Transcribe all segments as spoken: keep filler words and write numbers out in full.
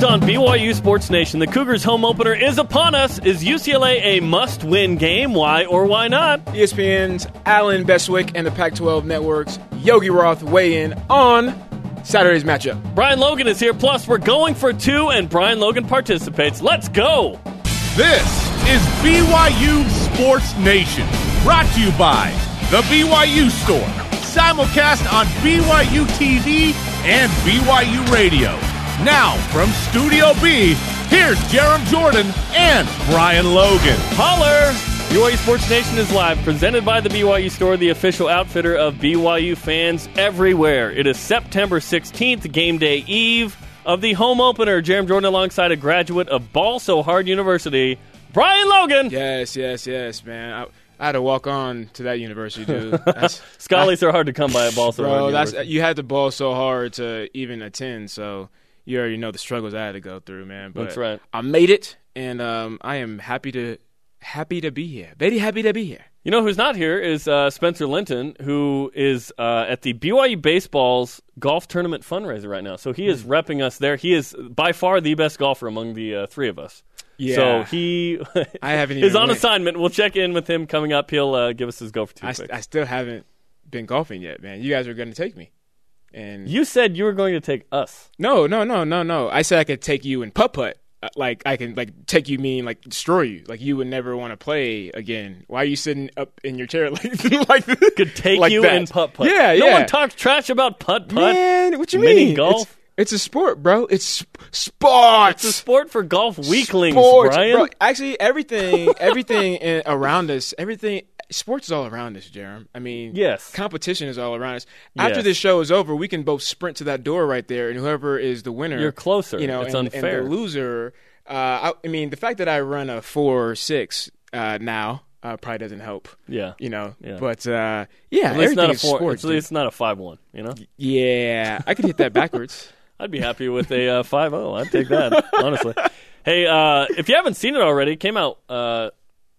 Next on B Y U Sports Nation, the Cougars' home opener is upon us. Is U C L A a must-win game? Why or why not? E S P N's Alan Bestwick and the Pac twelve Network's Yogi Roth weigh in on Saturday's matchup. Brian Logan is here, plus we're going for two, and Brian Logan participates. Let's go! This is B Y U Sports Nation, brought to you by the B Y U Store, simulcast on B Y U T V and B Y U Radio. Now, from Studio B, here's Jerem Jordan and Brian Logan. Holler! B Y U Sports Nation is live, presented by the B Y U Store, the official outfitter of B Y U fans everywhere. It is September sixteenth, game day eve of the home opener. Jerem Jordan alongside a graduate of Ball So Hard University, Brian Logan! Yes, yes, yes, man. I- I had to walk on to that university, dude. Scholars are hard to come by at Ball So Hard. Bro, that's, you had to ball so hard to even attend, so you already know the struggles I had to go through, man. But that's right. I made it, and um, I am happy to happy to be here. Very happy to be here. You know who's not here is uh, Spencer Linton, who is uh, at the B Y U Baseball's golf tournament fundraiser right now. So he is mm-hmm. repping us there. He is by far the best golfer among the uh, three of us. Yeah. So he I haven't even is on went. assignment. We'll check in with him coming up. He'll uh, give us his go for two I, st- I still haven't been golfing yet, man. You guys are going to take me. And you said you were going to take us. No, no, no, no, no. I said I could take you in putt-putt. Uh, like, I can, like, take you, mean, like, destroy you. Like, you would never want to play again. Why are you sitting up in your chair like, like this? Could take like you that. in putt-putt. Yeah, yeah. No one talks trash about putt-putt. Man, what you mini mean? Mini golf. It's- It's a sport, bro. It's sp- sports. It's a sport for golf weaklings, sports, Brian. Bro. Actually, everything, everything in, around us, everything, sports is all around us, Jerem. I mean, yes, competition is all around us. Yes. After this show is over, we can both sprint to that door right there, and whoever is the winner, you're closer. You know, it's and, unfair. And the loser. Uh, I, I mean, the fact that I run a four six uh, now uh, probably doesn't help. Yeah, you know. Yeah. But uh, yeah, at least not a four. Sports, at least not a five one. You know. Yeah, I could hit that backwards. I'd be happy with a uh, five oh. I'd take that, honestly. Hey, uh, if you haven't seen it already, it came out uh,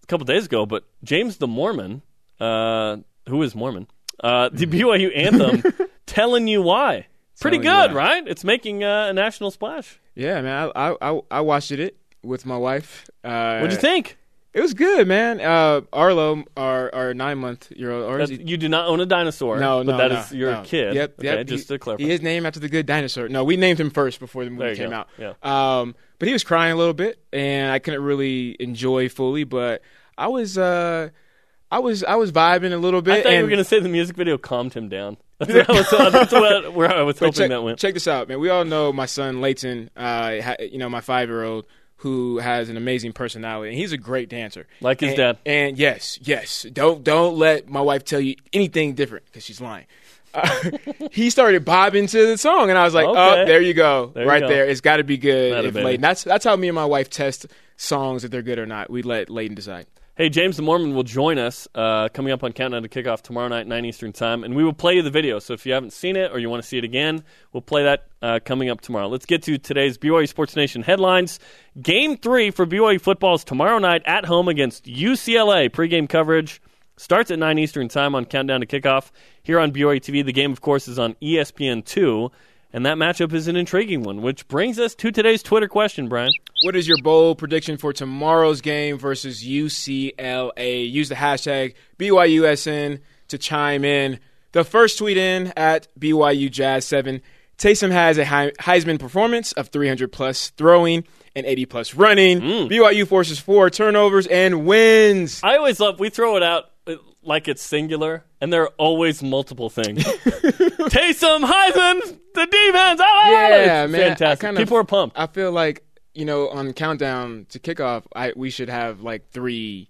a couple days ago, but James the Mormon, uh, who is Mormon, uh, the B Y U anthem, Telling You Why. Pretty good, right? It's making uh, a national splash. Yeah, man. I I, I watched it with my wife. Uh, What'd you think? It was good, man. Uh, Arlo, our, our nine-month-year-old. You do not own a dinosaur. No, no, But that no, is your no. kid. Yep, okay, yep. Just he, to clarify. He is named after the good dinosaur. No, we named him first before the movie came go. out. Yeah. Um, but he was crying a little bit, and I couldn't really enjoy fully. But I was, uh, I was, I was vibing a little bit. I thought and you were going to say the music video calmed him down. That's, what I was, uh, that's what, where I was hoping check, that went. Check this out, man. We all know my son, Leighton, uh, you know, my five-year-old, who has an amazing personality, and he's a great dancer. Like his and, dad. And yes, yes. Don't don't let my wife tell you anything different, because she's lying. Uh, he started bobbing to the song, and I was like, okay. oh, there you go. There right you go. there. It's got to be good. If Layton. That's, that's how me and my wife test songs, if they're good or not. We let Layton decide. Hey, James the Mormon will join us uh, coming up on Countdown to Kickoff tomorrow night, nine Eastern time, and we will play you the video. So if you haven't seen it or you want to see it again, we'll play that Uh, coming up tomorrow. Let's get to today's B Y U Sports Nation headlines. Game three for B Y U football is tomorrow night at home against U C L A. Pre-game coverage starts at nine Eastern time on Countdown to Kickoff here on B Y U T V. The game, of course, is on E S P N two, and that matchup is an intriguing one, which brings us to today's Twitter question, Brian. What is your bold prediction for tomorrow's game versus U C L A? Use the hashtag B Y U S N to chime in. The first tweet in at B Y U Jazz seven. Taysom has a Heisman performance of three hundred plus throwing and eighty plus running. Mm. B Y U forces four turnovers and wins. I always love, we throw it out like it's singular, and there are always multiple things. Taysom, Heisman, the defense. Yeah, it's man. Fantastic. Kind of, people are pumped. I feel like, you know, on Countdown to Kickoff, I, we should have like three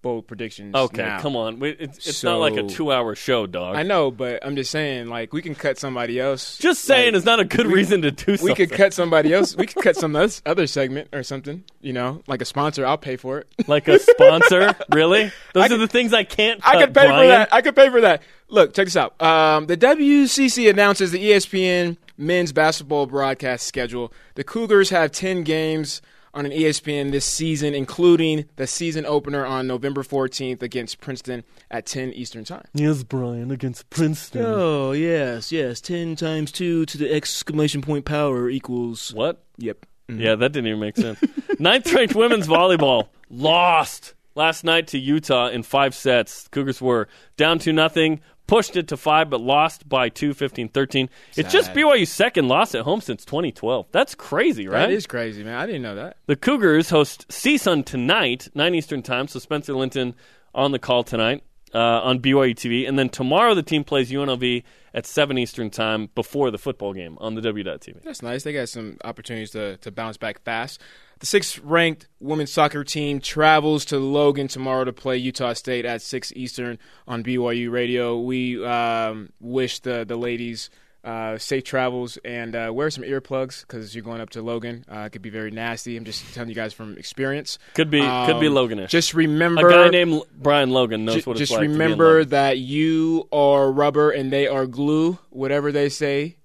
bold predictions. Okay, now. come on. It's, it's so, not like a two-hour show, dog. I know, but I'm just saying, like, we can cut somebody else. Just saying like, is not a good we, reason to do we something. We could cut somebody else. We could cut some other segment or something, you know, like a sponsor. I'll pay for it. Like a sponsor? Really? Those I are could, the things I can't cut, I could pay Brian. for that. I could pay for that. Look, check this out. Um, the W C C announces the E S P N men's basketball broadcast schedule. The Cougars have ten games on an E S P N this season, including the season opener on November fourteenth against Princeton at ten Eastern time. Yes, Brian, against Princeton. Oh, yes, yes. ten times two to the exclamation point power equals... What? Yep. Mm-hmm. Yeah, that didn't even make sense. Ninth-ranked women's volleyball lost last night to Utah in five sets. Cougars were down two nothing, pushed it to five, but lost by two, fifteen thirteen. It's just B Y U's second loss at home since twenty twelve. That's crazy, right? That is crazy, man. I didn't know that. The Cougars host C S U N tonight, nine Eastern time, so Spencer Linton on the call tonight uh, on B Y U T V. And then tomorrow the team plays U N L V at seven Eastern time before the football game on the W T V. That's nice. They got some opportunities to, to bounce back fast. The sixth-ranked women's soccer team travels to Logan tomorrow to play Utah State at six Eastern on B Y U Radio. We um, wish the, the ladies uh, safe travels and uh, wear some earplugs because you're going up to Logan. Uh, it could be very nasty. I'm just telling you guys from experience. Could be um, could be Loganish. Just remember. A guy named Brian Logan knows ju- what it's like. Just remember that you are rubber and they are glue, whatever they say.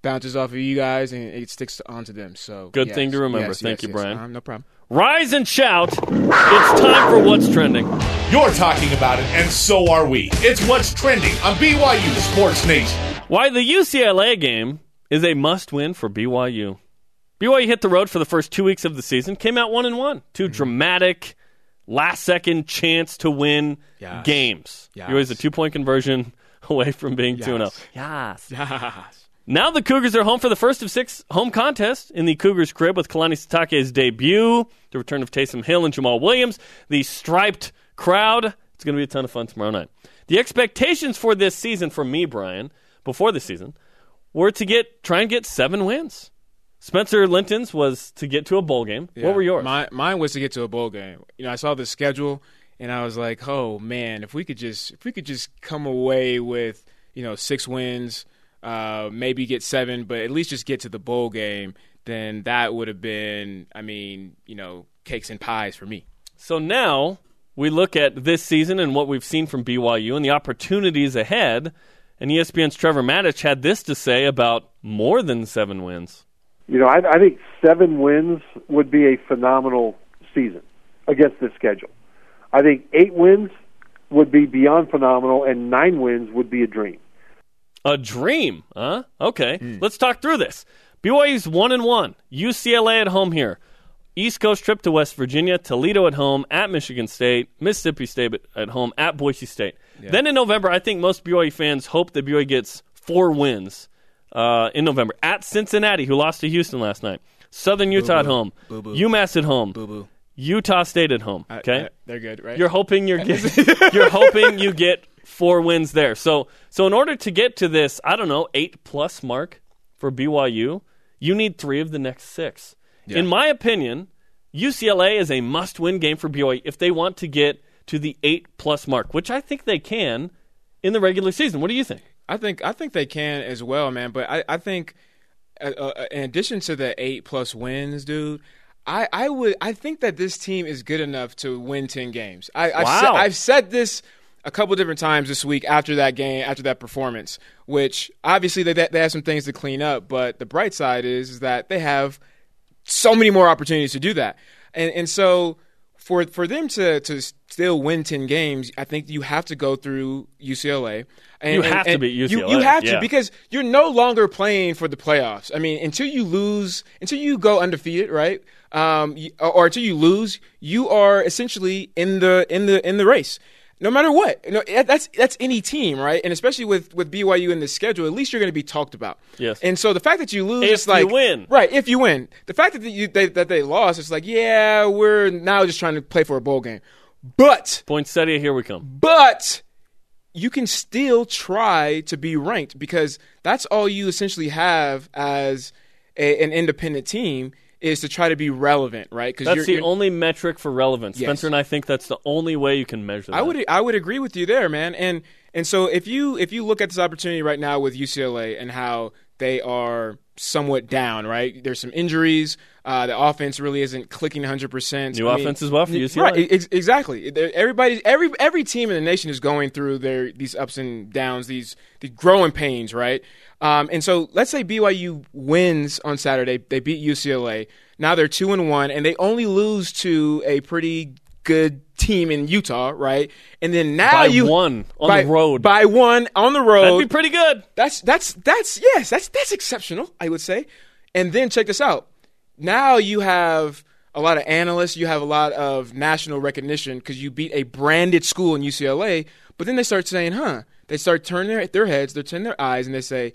Bounces off of you guys, and it sticks onto them. So Good yes, thing to remember. Yes, Thank yes, you, yes, Brian. Um, no problem. Rise and shout. It's time for What's Trending. You're talking about it, and so are we. It's What's Trending on B Y U Sports Nation. Why the U C L A game is a must-win for B Y U. B Y U hit the road for the first two weeks of the season, came out one and one. Two mm-hmm. dramatic, last-second chance to win yes. games. Yes. It was a two-point conversion away from being yes. two and oh. Yes. Yes. Now the Cougars are home for the first of six home contests in the Cougars' crib with Kalani Sitake's debut, the return of Taysom Hill and Jamal Williams, the striped crowd. It's going to be a ton of fun tomorrow night. The expectations for this season, for me, Brian, before the season, were to get try and get seven wins. Spencer Linton's was to get to a bowl game. Yeah. What were yours? My, mine was to get to a bowl game. You know, I saw the schedule, and I was like, oh, man, if we could just if we could just come away with, you know, six wins – Uh, maybe get seven, but at least just get to the bowl game, then that would have been, I mean, you know, cakes and pies for me. So now we look at this season and what we've seen from B Y U and the opportunities ahead, and E S P N's Trevor Maddich had this to say about more than seven wins. You know, I, I think seven wins would be a phenomenal season against this schedule. I think eight wins would be beyond phenomenal, and nine wins would be a dream. A dream, huh? Okay, mm. Let's talk through this. B Y U's one and one. U C L A at home here. East Coast trip to West Virginia. Toledo at home. At Michigan State. Mississippi State at home. At Boise State. Yeah. Then in November, I think most B Y U fans hope that B Y U gets four wins uh, in November. At Cincinnati, who lost to Houston last night. Southern Utah Boo-boo. At home. Boo-boo. UMass at home. Boo-boo. Utah State at home. Okay, I, I, they're good, right? You're hoping you're getting. You're hoping you get. Four wins there. So so in order to get to this, I don't know, eight-plus mark for B Y U, you need three of the next six. Yeah. In my opinion, U C L A is a must-win game for B Y U if they want to get to the eight-plus mark, which I think they can in the regular season. What do you think? I think I think they can as well, man. But I, I think uh, in addition to the eight-plus wins, dude, I, I, would, I think that this team is good enough to win ten games. I, I've, wow. said, I've said this – a couple different times this week after that game, after that performance, which obviously they they have some things to clean up, but the bright side is, is that they have so many more opportunities to do that. And and so for for them to to still win ten games, I think you have to go through U C L A. And, you have and, and to beat U C L A. You, you have yeah. to because you're no longer playing for the playoffs. I mean, until you lose, until you go undefeated, right? Um, you, or until you lose, you are essentially in the in the in the race. No matter what, no, that's that's any team, right? And especially with, with B Y U in the schedule, at least you're going to be talked about. Yes. And so the fact that you lose, if it's like you win, right? If you win, the fact that you they, that they lost, it's like, yeah, we're now just trying to play for a bowl game. But poinsettia, here we come. But you can still try to be ranked because that's all you essentially have as a, an independent team. Is to try to be relevant, right? That's you're, the you're, only metric for relevance. Yes. Spencer and I think that's the only way you can measure that. I would I would agree with you there, man. And and so if you if you look at this opportunity right now with U C L A and how they are somewhat down, right? There's some injuries. Uh, the offense really isn't clicking one hundred percent. New I mean, offense as well for U C L A. Right, ex- exactly. Everybody, every every team in the nation is going through their these ups and downs, these, these growing pains, right? Um, and so let's say B Y U wins on Saturday. They beat U C L A. Now they're two and one, and they only lose to a pretty good team in Utah, right? And then now by you one on by, the road by one on the road. That'd be pretty good. That's that's that's yes, that's that's exceptional, I would say. And then check this out. now you have a lot of analysts, you have a lot of national recognition because you beat a branded school in U C L A, but then they start saying, huh, they start turning their, their heads, they're turning their eyes, and they say,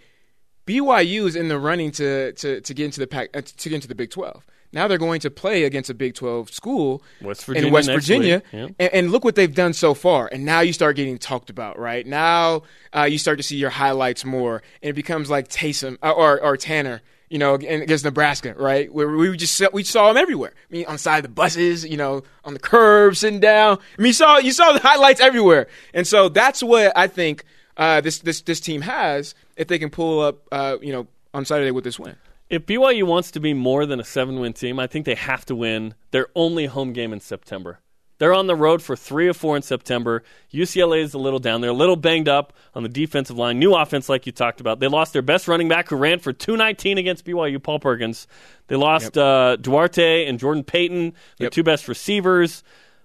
B Y U is in the running to, to, to get into the pack, uh, to get into the Big twelve. Now they're going to play against a Big twelve school West Virginia in West Virginia, yep. and, and look what they've done so far. And now you start getting talked about, right? Now uh, you start to see your highlights more, and it becomes like Taysom uh, or or Tanner, you know, against Nebraska, right? Where we just we saw him everywhere. I mean, on the side of the buses, you know, on the curb, sitting down. I mean, you saw you saw the highlights everywhere, and so that's what I think uh, this this this team has. If they can pull up, uh, you know, on Saturday with this win. If B Y U wants to be more than a seven-win team, I think they have to win their only home game in September. They're on the road for three or four in September. U C L A is a little down. They're a little banged up on the defensive line. New offense, like you talked about. They lost their best running back, who ran for two nineteen against B Y U, Paul Perkins. They lost yep. uh, Duarte and Jordan Payton, their yep. two best receivers.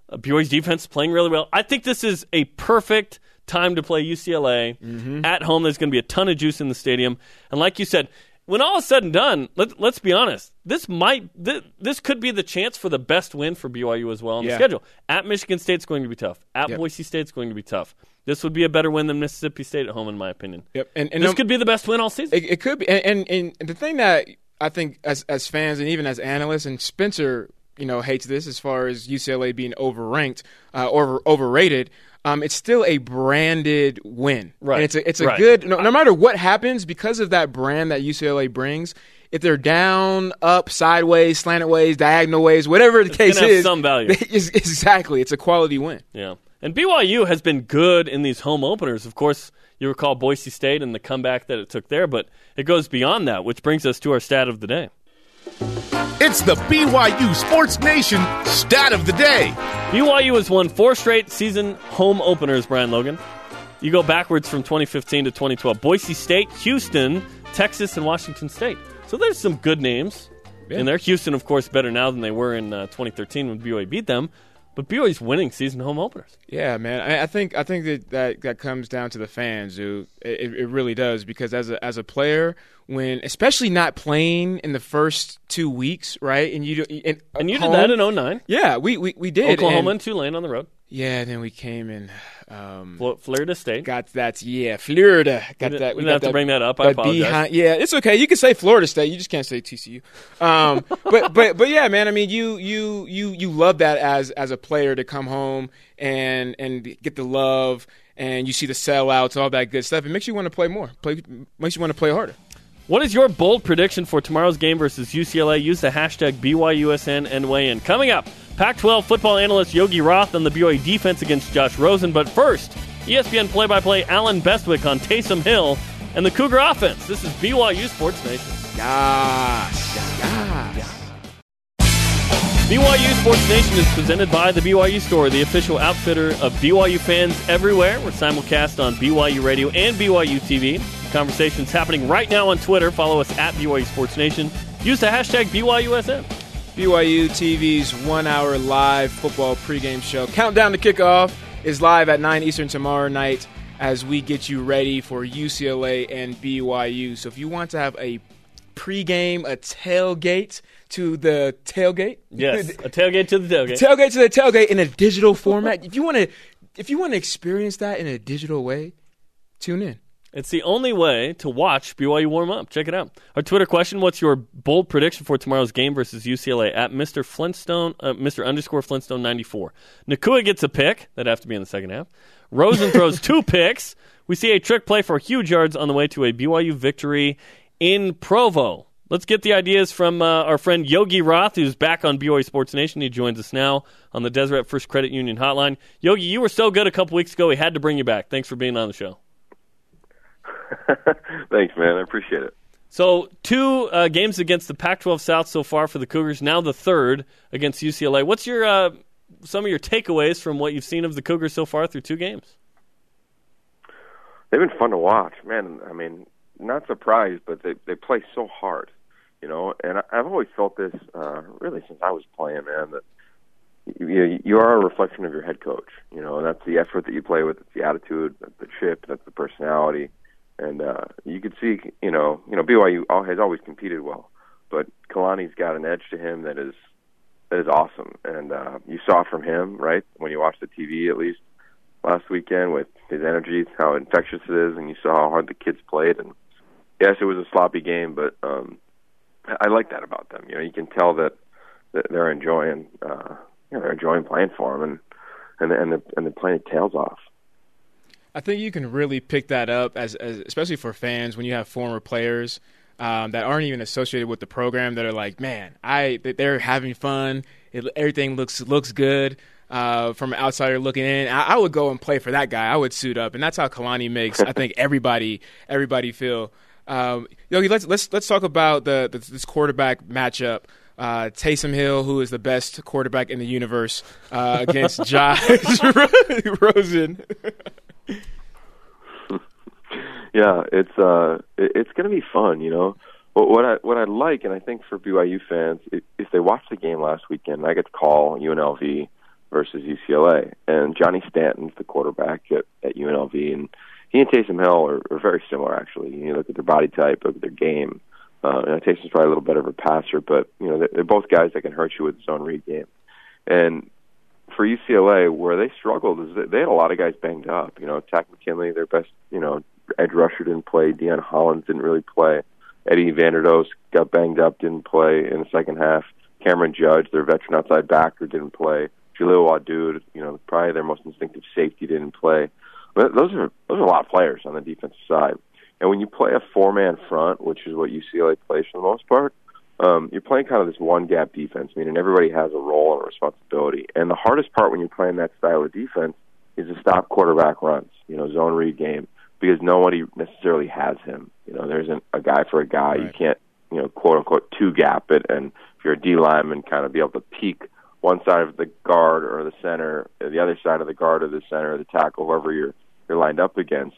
Uh, B Y U's defense playing really well. I think this is a perfect time to play U C L A mm-hmm. at home. There's going to be a ton of juice in the stadium, and like you said, when all is said and done, let, let's be honest, this might th- this could be the chance for the best win for B Y U as well on yeah. the schedule. At Michigan State's going to be tough. At yep. Boise State's going to be tough. This would be a better win than Mississippi State at home, in my opinion. Yep, and, and this um, could be the best win all season. It, it could be, and, and and the thing that I think as as fans and even as analysts, and Spencer, you know, hates this as far as U C L A being overranked uh, or overrated. Um, it's still a branded win. Right. And it's a, it's a right. good no, – no matter what happens, because of that brand that U C L A brings, if they're down, up, sideways, slanted ways, diagonal ways, whatever the it's case have is. Some value. It's, exactly. It's a quality win. Yeah. And B Y U has been good in these home openers. Of course, you recall Boise State and the comeback that it took there, but it goes beyond that, which brings us to our stat of the day. It's the B Y U Sports Nation Stat of the Day. B Y U has won four straight season home openers, Brian Logan. You go backwards from twenty fifteen to twenty twelve. Boise State, Houston, Texas, and Washington State. So there's some good names yeah. in there. Houston, of course, better now than they were in uh, twenty thirteen when B Y U beat them. But B Y U's winning season home openers. Yeah, man. I, I think I think that, that that comes down to the fans, dude. It, it really does, because as a as a player, when especially not playing in the first two weeks, right? And you and, and you home, did that in oh nine. Yeah, we we, we did Oklahoma and, and Tulane on the road. Yeah, then we came in. Um, Fl- Florida State got that. Yeah, Florida got we that. We didn't have that, to bring that up. I apologize. Behind, yeah, it's okay. You can say Florida State. You just can't say T C U. Um, but but but yeah, man. I mean, you you you you love that as as a player to come home and and get the love, and you see the sellouts, all that good stuff. It makes you want to play more. Play makes you want to play harder. What is your bold prediction for tomorrow's game versus U C L A? Use the hashtag B Y U S N and weigh in. Coming up, Pac twelve football analyst Yogi Roth on the B Y U defense against Josh Rosen. But first, E S P N play-by-play Alan Bestwick on Taysom Hill and the Cougar offense. This is B Y U Sports Nation. Yes, yes, yes. B Y U Sports Nation is presented by the B Y U Store, the official outfitter of B Y U fans everywhere. We're simulcast on B Y U Radio and B Y U T V. Conversations happening right now on Twitter. Follow us at B Y U Sports Nation. Use the hashtag B Y U S N. B Y U T V's one-hour live football pregame show, Countdown to Kickoff, is live at nine Eastern tomorrow night as we get you ready for U C L A and B Y U. So if you want to have a pregame, a tailgate to the tailgate. Yes, a tailgate to the tailgate. Tailgate to the tailgate in a digital format. If you want to, if you want to experience that in a digital way, tune in. It's the only way to watch B Y U warm up. Check it out. Our Twitter question: what's your bold prediction for tomorrow's game versus U C L A? At Mister Flintstone, uh, Mister Underscore Flintstone ninety-four. Nakua gets a pick. That'd have to be in the second half. Rosen throws two picks. We see a trick play for huge yards on the way to a B Y U victory in Provo. Let's get the ideas from uh, our friend Yogi Roth, who's back on B Y U Sports Nation. He joins us now on the Deseret First Credit Union Hotline. Yogi, you were so good a couple weeks ago, we had to bring you back. Thanks for being on the show. Thanks, man. I appreciate it. So two uh, games against the Pac twelve South so far for the Cougars, now the third against U C L A. What's your uh, some of your takeaways from what you've seen of the Cougars so far through two games? They've been fun to watch. Man, I mean, not surprised, but they they play so hard, you know. And I, I've always felt this, uh, really, since I was playing, man, that you, you are a reflection of your head coach, you know, and that's the effort that you play with. It's the attitude, that's the chip, that's the personality. And uh, you could see, you know, you know, B Y U has always competed well. but Kalani's got an edge to him that is that is awesome. And uh, you saw from him, right, when you watched the T V at least last weekend with his energy, how infectious it is, and you saw how hard the kids played. And yes, it was a sloppy game, but um, I like that about them. You know, you can tell that, that they're enjoying, uh, you know, they're enjoying playing for him, and and and they're, and they're playing tails off. I think you can really pick that up, as, as especially for fans, when you have former players um, that aren't even associated with the program that are like, man, I they're having fun. It, everything looks looks good uh, from an outsider looking in. I, I would go and play for that guy. I would suit up, and that's how Kalani makes I think everybody everybody feel. Um, Yogi, let's let's let's talk about the, the this quarterback matchup. Uh, Taysom Hill, who is the best quarterback in the universe, uh, against Josh Rosen. Yeah, it's uh, it's going to be fun, you know. But what I what I like, and I think for B Y U fans, it, if they watch the game last weekend, I get to call U N L V versus U C L A, and Johnny Stanton's the quarterback at, at U N L V, and he and Taysom Hill are, are very similar, actually. You look at their body type, look at their game. Uh, and Taysom's probably a little better of a passer, but you know they're, they're both guys that can hurt you with his own read game. And for U C L A, where they struggled is that they had a lot of guys banged up. You know, Takk McKinley, their best, you know, edge rusher didn't play. Deion Hollins didn't really play. Eddie Vanderdoes got banged up, didn't play in the second half. Cameron Judge, their veteran outside backer, didn't play. Julio Wadud, you know, probably their most instinctive safety, didn't play. But those are those are a lot of players on the defensive side. And when you play a four-man front, which is what U C L A plays for the most part, um, you're playing kind of this one-gap defense, meaning everybody has a role and a responsibility. And the hardest part when you're playing that style of defense is to stop quarterback runs, you know, zone read game, because nobody necessarily has him. You know, there isn't a guy for a guy. Right. You can't, you know, quote-unquote two-gap it, and if you're a D lineman, kind of be able to peek one side of the guard or the center, or the other side of the guard or the center or the tackle, whoever you're, you're lined up against.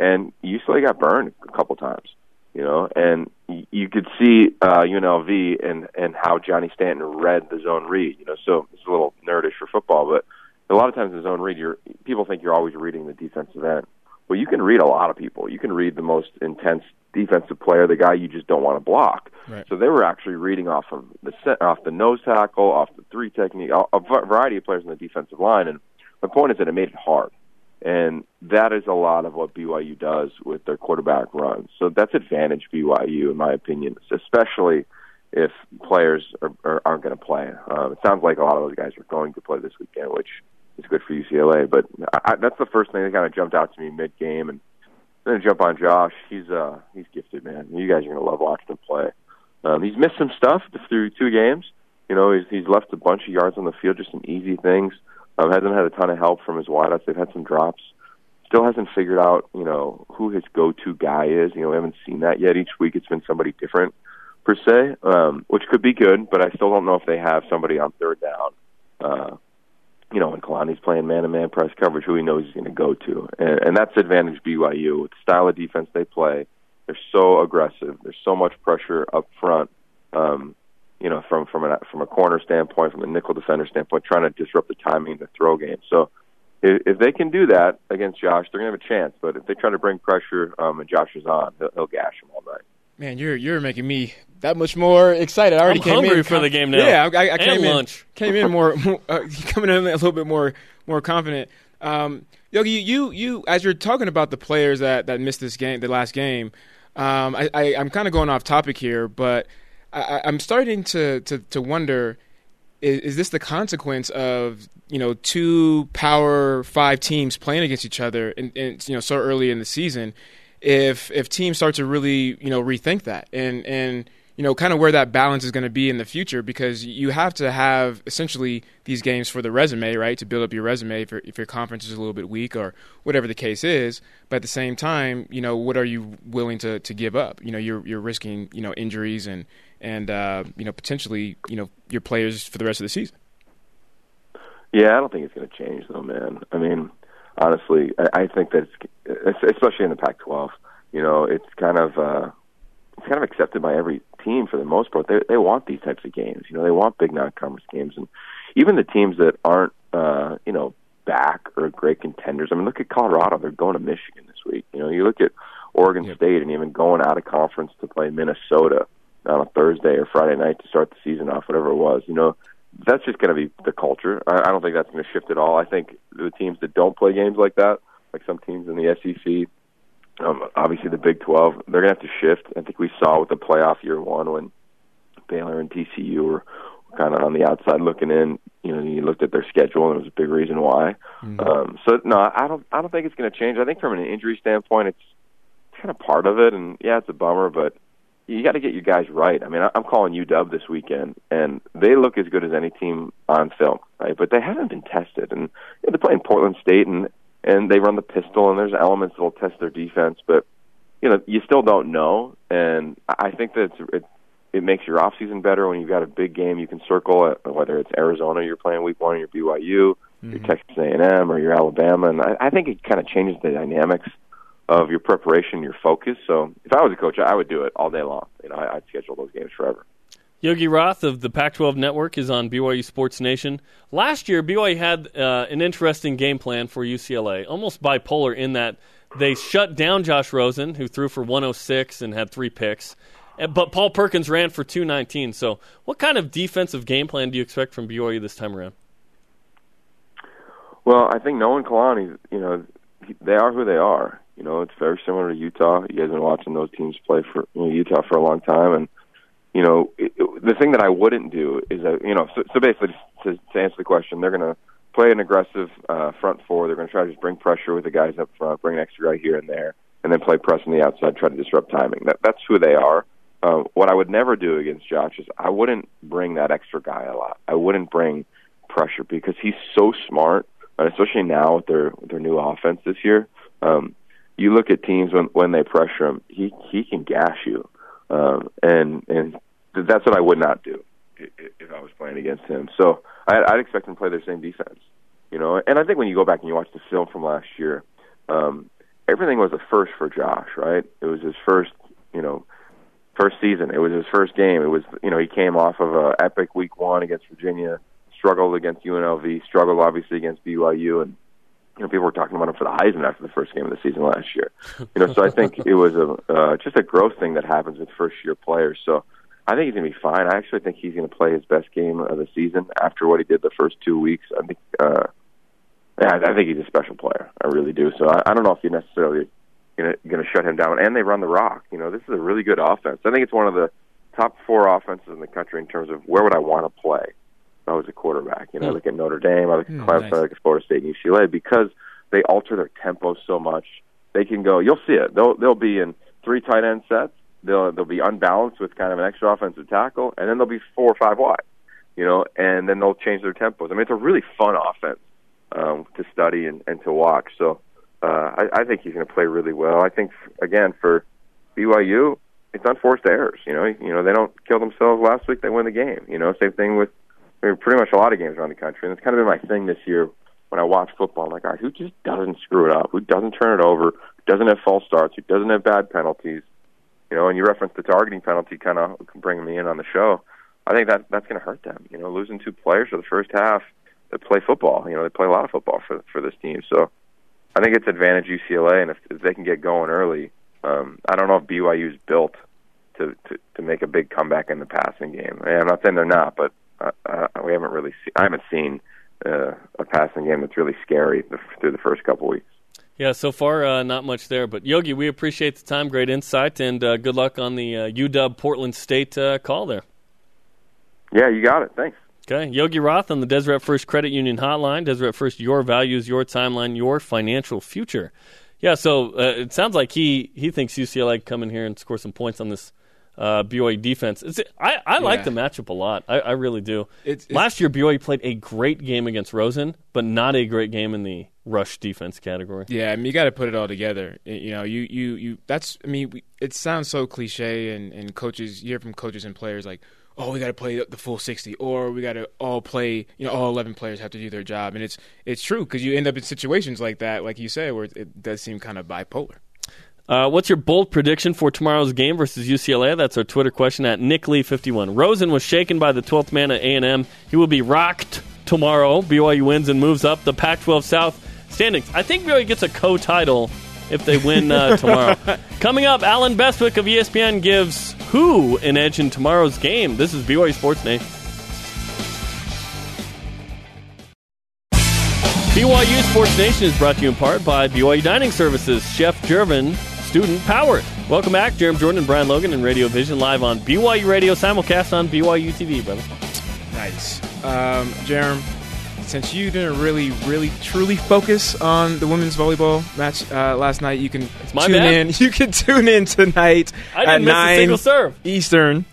And U C L A got burned a couple times, you know, and you could see uh, U N L V and, and how Johnny Stanton read the zone read, you know, so it's a little nerdish for football, but a lot of times in the zone read, you're, people think you're always reading the defensive end. Well, you can read a lot of people. You can read the most intense defensive player, the guy you just don't want to block. Right. So they were actually reading off of the off the nose tackle, off the three technique, a variety of players on the defensive line, and my point is that it made it hard. And that is a lot of what B Y U does with their quarterback runs. So that's advantage B Y U, in my opinion, especially if players are, are, aren't going to play. Uh, it sounds like a lot of those guys are going to play this weekend, which is good for U C L A. But I, I, that's the first thing that kind of jumped out to me mid-game. And I'm going to jump on Josh. He's uh, he's gifted, man. You guys are going to love watching him play. Um, he's missed some stuff through two games. You know, he's, he's left a bunch of yards on the field, just some easy things. Um, hasn't had a ton of help from his wideouts. They've had some drops. Still hasn't figured out, you know, who his go-to guy is. You know, we haven't seen that yet. Each week it's been somebody different, per se, um, which could be good, but I still don't know if they have somebody on third down. Uh, you know, when Kalani's playing man-to-man press coverage, who he knows he's going to go to. And, and that's advantage B Y U. With the style of defense they play, they're so aggressive. There's so much pressure up front. Um You know, from from a from a corner standpoint, from a nickel defender standpoint, trying to disrupt the timing of the throw game. So, if, if they can do that against Josh, they're gonna have a chance. But if they try to bring pressure um, and Josh is on, he'll, he'll gash him all night. Man, you're you're making me that much more excited. I already I'm came hungry in. for the game now. Yeah, I, I, I came and lunch. in came in more, more uh, coming in a little bit more more confident. Um, Yogi, you you as you're talking about the players that, that missed this game, the last game. Um, I, I I'm kind of going off topic here, but. I, I'm starting to, to, to wonder, is, is this the consequence of, you know, two Power Five teams playing against each other and, and you know, so early in the season, if if teams start to really, you know, rethink that and, and you know, kind of where that balance is going to be in the future, because you have to have essentially these games for the resume, right, to build up your resume if, if your conference is a little bit weak or whatever the case is. But at the same time, you know, what are you willing to, to give up? You know, you're you're risking, you know, injuries and, and uh, you know, potentially, you know, your players for the rest of the season. Yeah, I don't think it's going to change, though, man. I mean, honestly, I, I think that, it's, especially in the Pac twelve, you know, it's kind of uh, it's kind of accepted by every team for the most part. They they want these types of games. You know, they want big non-conference games, and even the teams that aren't, uh, you know, back or great contenders. I mean, look at Colorado. They're going to Michigan this week. You know, you look at Oregon yeah. State, and even going out of conference to play Minnesota. on a Thursday or Friday night to start the season off, whatever it was. You know, that's just going to be the culture. I, I don't think that's going to shift at all. I think the teams that don't play games like that, like some teams in the S E C, um, obviously the Big twelve, they're going to have to shift. I think we saw with the playoff year one when Baylor and T C U were kind of on the outside looking in. You know, you looked at their schedule, and it was a big reason why. Mm-hmm. Um, so, no, I don't I don't think it's going to change. I think from an injury standpoint, it's kind of part of it, and, yeah, it's a bummer, but you got to get your guys right. I mean, I'm calling U W this weekend, and they look as good as any team on film, right? But they haven't been tested, and you know, they're playing Portland State, and, and they run the pistol, and there's elements that will test their defense, but, you know, you still don't know, and I think that it's, it's it makes your offseason better when you've got a big game you can circle, it, whether it's Arizona you're playing week one, or your B Y U, mm-hmm. your Texas A and M, or your Alabama. And I, I think it kind of changes the dynamics of your preparation, your focus. So if I was a coach, I would do it all day long. You know, I, I'd schedule those games forever. Yogi Roth of the Pac twelve Network is on B Y U Sports Nation. Last year, B Y U had uh, an interesting game plan for U C L A, almost bipolar in that they shut down Josh Rosen, who threw for one oh six and had three picks. But Paul Perkins ran for two nineteen. So what kind of defensive game plan do you expect from B Y U this time around? Well, I think Noah and Kalani, you know, they are who they are. You know, it's very similar to Utah. You guys have been watching those teams play for you know, Utah for a long time. And, you know, it, it, the thing that I wouldn't do is, that, you know, so, so basically to, to answer the question, they're going to play an aggressive uh, front four. They're going to try to just bring pressure with the guys up front, bring an extra guy here and there, and then play press on the outside, try to disrupt timing. That, that's who they are. Uh, what I would never do against Josh is I wouldn't bring that extra guy a lot. I wouldn't bring pressure because he's so smart, and especially now with their with their new offense this year. Um, you look at teams when, when they pressure him, he, he can gash you. Um, and and that's what I would not do if I was playing against him. So I'd, I'd expect him to play their same defense. You know, and I think when you go back and you watch the film from last year, um, everything was a first for Josh, right? It was his first, you know, First season, it was his first game. It was, you know, he came off of an epic week one against Virginia, struggled against U N L V, struggled obviously against B Y U, and you know people were talking about him for the Heisman after the first game of the season last year. You know, so I think it was a uh, just a growth thing that happens with first year players. So I think he's gonna be fine. I actually think he's gonna play his best game of the season after what he did the first two weeks. I think, uh, I, I think he's a special player. I really do. So I, I don't know if you necessarily. Going to shut him down, and they run the rock. You know, this is a really good offense. I think it's one of the top four offenses in the country in terms of where would I want to play if I was a quarterback. You know, I look at Notre Dame, I look at mm, Clemson, nice. I look at Florida State and U C L A because they alter their tempo so much. They can go, you'll see it. They'll they'll be in three tight end sets. They'll they'll be unbalanced with kind of an extra offensive tackle, and then they'll be four or five wide. You know, and then they'll change their tempos. I mean, it's a really fun offense um, to study and, and to watch. So. Uh, I, I think he's going to play really well. I think again for B Y U, it's unforced errors. You know, you know they don't kill themselves last week; they win the game. You know, same thing with I mean, pretty much a lot of games around the country. And it's kind of been my thing this year when I watch football. I'm like, all right, who just doesn't screw it up? Who doesn't turn it over? Who doesn't have false starts? Who doesn't have bad penalties? You know, and you referenced the targeting penalty, kind of bringing me in on the show. I think that that's going to hurt them. You know, losing two players for the first half that play football. You know, they play a lot of football for for this team, so. I think it's advantage U C L A, and if, if they can get going early, um, I don't know if B Y U is built to, to, to make a big comeback in the passing game. I mean, I'm not saying they're not, but uh, uh, we haven't really see, I haven't seen uh, a passing game that's really scary the, through the first couple weeks. Yeah, so far uh, not much there. But Yogi, we appreciate the time, great insight, and uh, good luck on the uh, U W Portland State uh, call there. Yeah, you got it. Thanks. Okay, Yogi Roth on the Deseret First Credit Union Hotline. Deseret First, your values, your timeline, your financial future. Yeah, so uh, it sounds like he, he thinks U C L A can come in here and score some points on this uh, B Y U defense. It's, I, I yeah. like the matchup a lot. I, I really do. It's, it's, Last year, B Y U played a great game against Rosen, but not a great game in the rush defense category. Yeah, I mean, you got to put it all together. You know, you, you, you that's, I mean, we, it sounds so cliche, and, and coaches, you hear from coaches and players like, oh, we got to play the full sixty, or we got to all play, you know, all eleven players have to do their job. And it's it's true because you end up in situations like that, like you say, where it does seem kind of bipolar. Uh, what's your bold prediction for tomorrow's game versus U C L A? That's our Twitter question at Nick Lee fifty-one. Rosen was shaken by the twelfth man at A and M. He will be rocked tomorrow. B Y U wins and moves up the Pac twelve South standings. I think B Y U gets a co-title if they win uh, tomorrow. Coming up, Alan Bestwick of E S P N gives who an edge in tomorrow's game. This is B Y U Sports Nation. B Y U Sports Nation is brought to you in part by B Y U Dining Services, Chef Jervin, student powered. Welcome back, Jeremy Jordan and Brian Logan in Radio Vision live on B Y U Radio, simulcast on B Y U T V, brother. Nice. Um, Jeremy, since you didn't really, really, truly focus on the women's volleyball match uh, last night, you can it's my tune bad. in. You can tune in tonight I didn't at miss nine a single serve. Eastern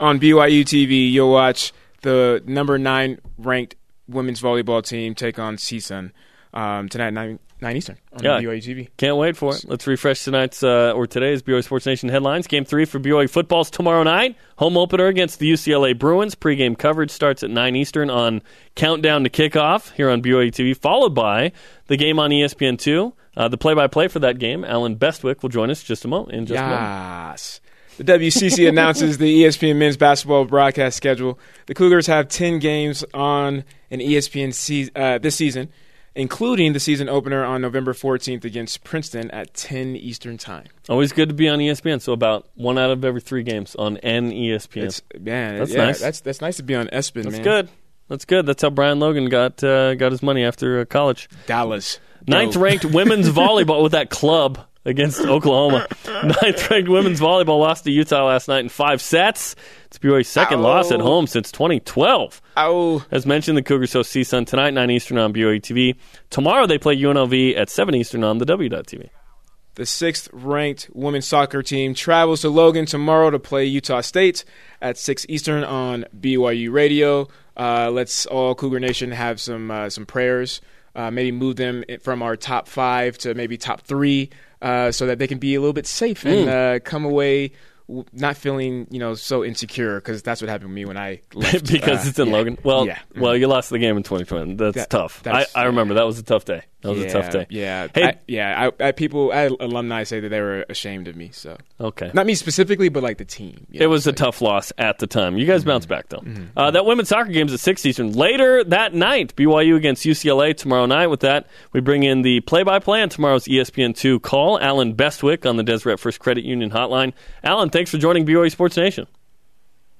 on B Y U T V. You'll watch the number nine ranked women's volleyball team take on C S U N um, tonight at nine, nine Eastern on yeah. B Y U T V. Can't wait for it. Let's refresh tonight's uh, or today's B Y U Sports Nation headlines. Game three for B Y U football's tomorrow night. Home opener against the U C L A Bruins. Pre-game coverage starts at nine Eastern on Countdown to Kickoff here on B Y U T V, followed by the game on E S P N two. Uh, the play-by-play for that game, Alan Bestwick will join us just a moment, in just yes. a moment. Yes. The W C C announces the E S P N men's basketball broadcast schedule. The Cougars have ten games on an E S P N se- uh, this season, including the season opener on November fourteenth against Princeton at ten Eastern time. Always good to be on E S P N. So about one out of every three games on an E S P N. It's, man, that's yeah, nice. That's that's nice to be on ESPN. That's man. good. That's good. That's how Brian Logan got uh, got his money after uh, college. Dallas ninth ranked women's volleyball with that club. Against Oklahoma. Ninth-ranked women's volleyball lost to Utah last night in five sets. It's B Y U's second Ow. loss at home since twenty twelve. Ow. As mentioned, the Cougars host C S U N tonight, nine Eastern on B Y U T V. Tomorrow they play U N L V at seven Eastern on the W dot T V. The sixth-ranked women's soccer team travels to Logan tomorrow to play Utah State at six Eastern on B Y U Radio. Uh, let's all Cougar Nation have some uh, some prayers. Uh, maybe move them from our top five to maybe top three. Uh, so that they can be a little bit safe and mm. uh, come away w- not feeling, you know, so insecure, because that's what happened to me when I left. because uh, it's in yeah. Logan? Well, yeah. well, you lost the game in twenty twenty. That's that, tough. That's, I, I remember. That was a tough day. That was yeah, a tough day. Yeah. Hey, I, yeah. I, I, people, I had alumni say that they were ashamed of me. So okay, not me specifically, but like the team. You know, it was a like, tough loss at the time. You guys mm-hmm. bounced back though. Mm-hmm. Uh, that women's soccer game's at six Eastern later that night. B Y U against U C L A tomorrow night. With that, we bring in the play-by-play on tomorrow's E S P N two call. Alan Bestwick on the Deseret First Credit Union Hotline. Alan, thanks for joining B Y U Sports Nation.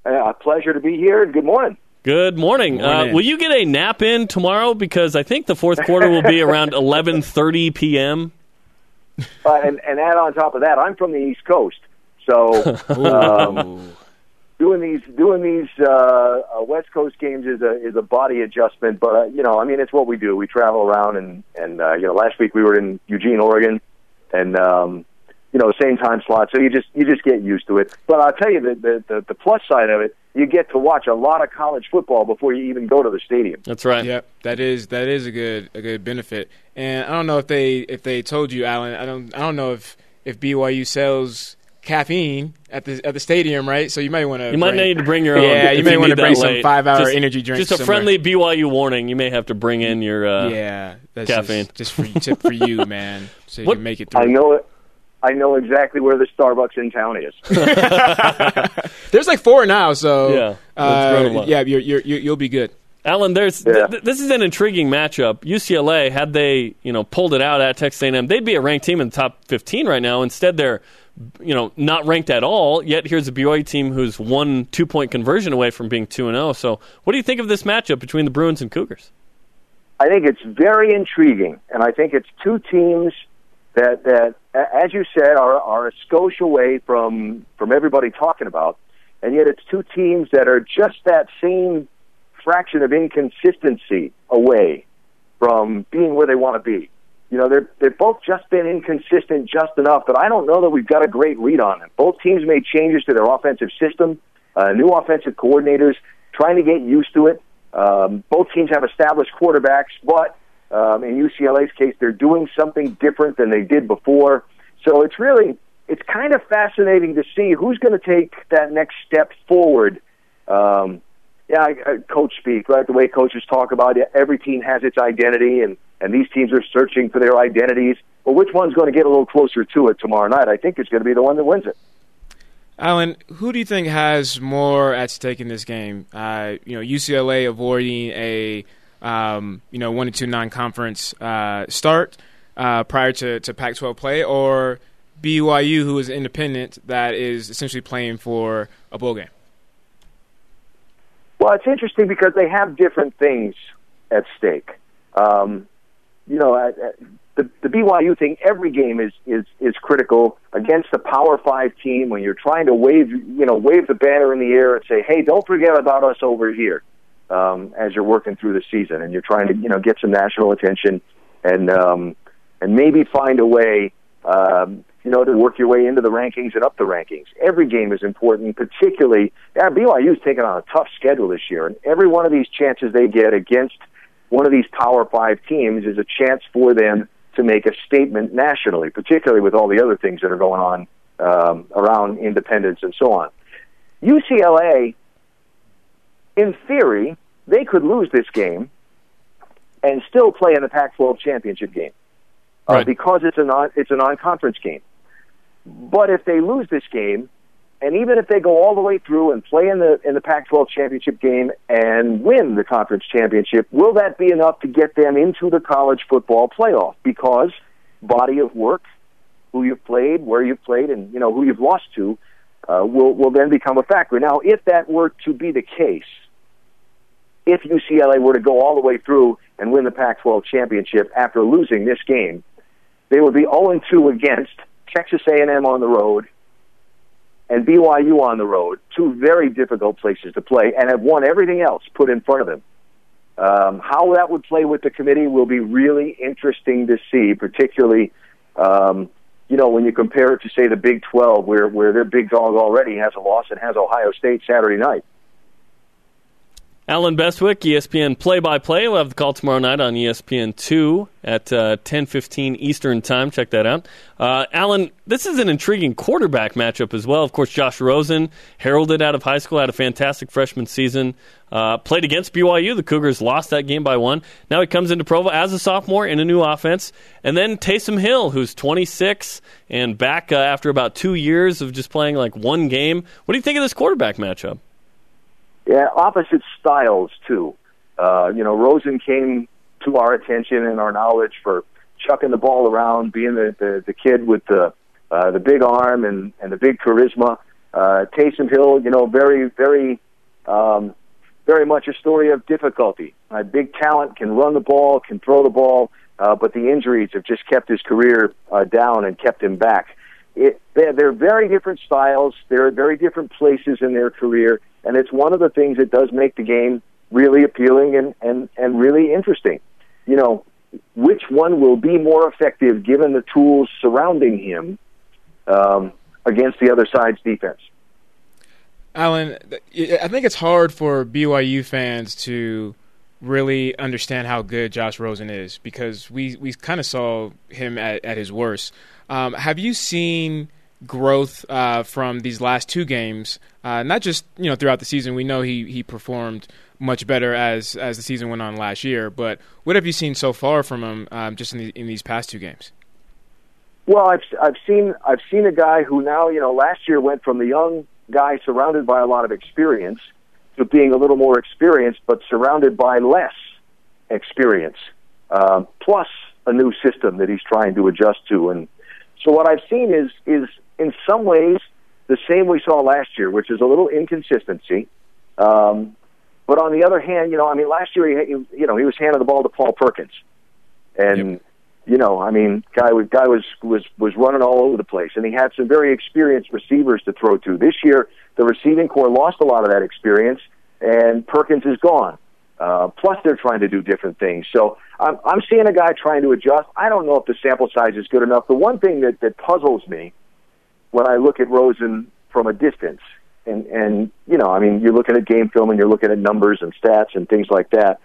Uh, pleasure to be here, and good morning. Good morning. morning. Uh, will you get a nap in tomorrow? Because I think the fourth quarter will be around eleven thirty p.m. Uh, and, and add on top of that, I'm from the East Coast, so um, doing these doing these uh, West Coast games is a is a body adjustment. But uh, you know, I mean, it's what we do. We travel around, and and uh, you know, last week we were in Eugene, Oregon, and um, you know, same time slot. So you just you just get used to it. But I'll tell you the the, the, the plus side of it. You get to watch a lot of college football before you even go to the stadium. That's right. Yep, that is that is a good a good benefit. And I don't know if they if they told you, Alan. I don't I don't know if, if B Y U sells caffeine at the at the stadium, right? So you might want to you bring, might need to bring your own. Yeah, you may want to bring late. some five hour just, energy drinks. Just a somewhere. friendly B Y U warning. You may have to bring in your uh, yeah that's caffeine. Just, just for tip for you, man. So you what? can make it through. I know it. I know exactly where the Starbucks in town is. There's like four now, so yeah, uh, yeah you're, you're, you're, you'll be good. Alan, there's yeah. th- this is an intriguing matchup. U C L A, had they you know pulled it out at Texas A and M, they'd be a ranked team in the top fifteen right now. Instead, they're you know not ranked at all. Yet here's a B Y U team who's one two point conversion away from being two and zero. So, what do you think of this matchup between the Bruins and Cougars? I think it's very intriguing, and I think it's two teams that that. as you said, are, are a skosh away from, from everybody talking about, and yet it's two teams that are just that same fraction of inconsistency away from being where they want to be. You know, they're, they've both just been inconsistent just enough, but I don't know that we've got a great read on them. Both teams made changes to their offensive system, uh, new offensive coordinators, trying to get used to it. Um, both teams have established quarterbacks, but... Um, in U C L A's case, they're doing something different than they did before. So it's really, it's kind of fascinating to see who's going to take that next step forward. Um, yeah, I, I coach speak, right? The way coaches talk about it, every team has its identity, and, and these teams are searching for their identities. But which one's going to get a little closer to it tomorrow night? I think it's going to be the one that wins it. Alan, who do you think has more at stake in this game? Uh, you know, U C L A avoiding a... Um, you know, one to two non-conference uh, start uh, prior to, to Pac twelve play, or B Y U, who is independent, that is essentially playing for a bowl game? Well, it's interesting because they have different things at stake. Um, you know, I, I, the, the B Y U thing, every game is, is, is critical against the Power Five team when you're trying to wave, you know, wave the banner in the air and say, hey, don't forget about us over here, um, as you're working through the season and you're trying to, you know, get some national attention and, um, and maybe find a way, um, you know, to work your way into the rankings and up the rankings. Every game is important, particularly, yeah, B Y U's taking on a tough schedule this year, and every one of these chances they get against one of these Power Five teams is a chance for them to make a statement nationally, particularly with all the other things that are going on um, around independence and so on. U C L A, in theory, they could lose this game and still play in the Pac twelve championship game, uh, right. because it's a non, it's a non-conference game. But if they lose this game, and even if they go all the way through and play in the in the Pac twelve championship game and win the conference championship, will that be enough to get them into the college football playoff? Because body of work, who you've played, where you've played, and you know who you've lost to, uh, will will then become a factor. Now, if that were to be the case, if U C L A were to go all the way through and win the Pac twelve championship after losing this game, they would be oh and two against Texas A and M on the road and B Y U on the road, two very difficult places to play, and have won everything else put in front of them. Um, how that would play with the committee will be really interesting to see, particularly, um, you know, when you compare it to, say, the Big twelve, where, where their big dog already has a loss and has Ohio State Saturday night. Alan Bestwick, E S P N play-by-play. We'll have the call tomorrow night on E S P N two at uh, ten fifteen Eastern time. Check that out. Uh, Alan, this is an intriguing quarterback matchup as well. Of course, Josh Rosen, heralded out of high school, had a fantastic freshman season, uh, played against B Y U. The Cougars lost that game by one. Now he comes into Provo as a sophomore in a new offense. And then Taysom Hill, who's twenty-six and back uh, after about two years of just playing like one game. What do you think of this quarterback matchup? Yeah, opposite styles, too. Uh, you know, Rosen came to our attention and our knowledge for chucking the ball around, being the, the, the kid with the uh, the big arm and, and the big charisma. Uh, Taysom Hill, you know, very, very, um, very much a story of difficulty. Uh, big talent, can run the ball, can throw the ball, uh, but the injuries have just kept his career uh, down and kept him back. It, they're, they're very different styles. They're at very different places in their career. And it's one of the things that does make the game really appealing and, and, and really interesting. You know, which one will be more effective given the tools surrounding him um, against the other side's defense? Alan, I think it's hard for B Y U fans to really understand how good Josh Rosen is because we, we kind of saw him at, at his worst. Um, have you seen growth uh, from these last two games? Uh, not just, you know, throughout the season, we know he, he performed much better as, as the season went on last year. But what have you seen so far from him, um, just in the, in these past two games? Well, I've I've seen I've seen a guy who now, you know, last year went from the young guy surrounded by a lot of experience to being a little more experienced, but surrounded by less experience, um, plus a new system that he's trying to adjust to. And so what I've seen is is in some ways the same we saw last year, which is a little inconsistency. Um, but on the other hand, you know, I mean, last year, he, you know, he was handing the ball to Paul Perkins. And, yep. you know, I mean, guy, guy was, was, was running all over the place. And he had some very experienced receivers to throw to. This year, the receiving corps lost a lot of that experience, and Perkins is gone. Uh, plus, they're trying to do different things. So I'm, I'm seeing a guy trying to adjust. I don't know if the sample size is good enough. The one thing that, that puzzles me when I look at Rosen from a distance, and, and, you know, I mean, you're looking at game film and you're looking at numbers and stats and things like that,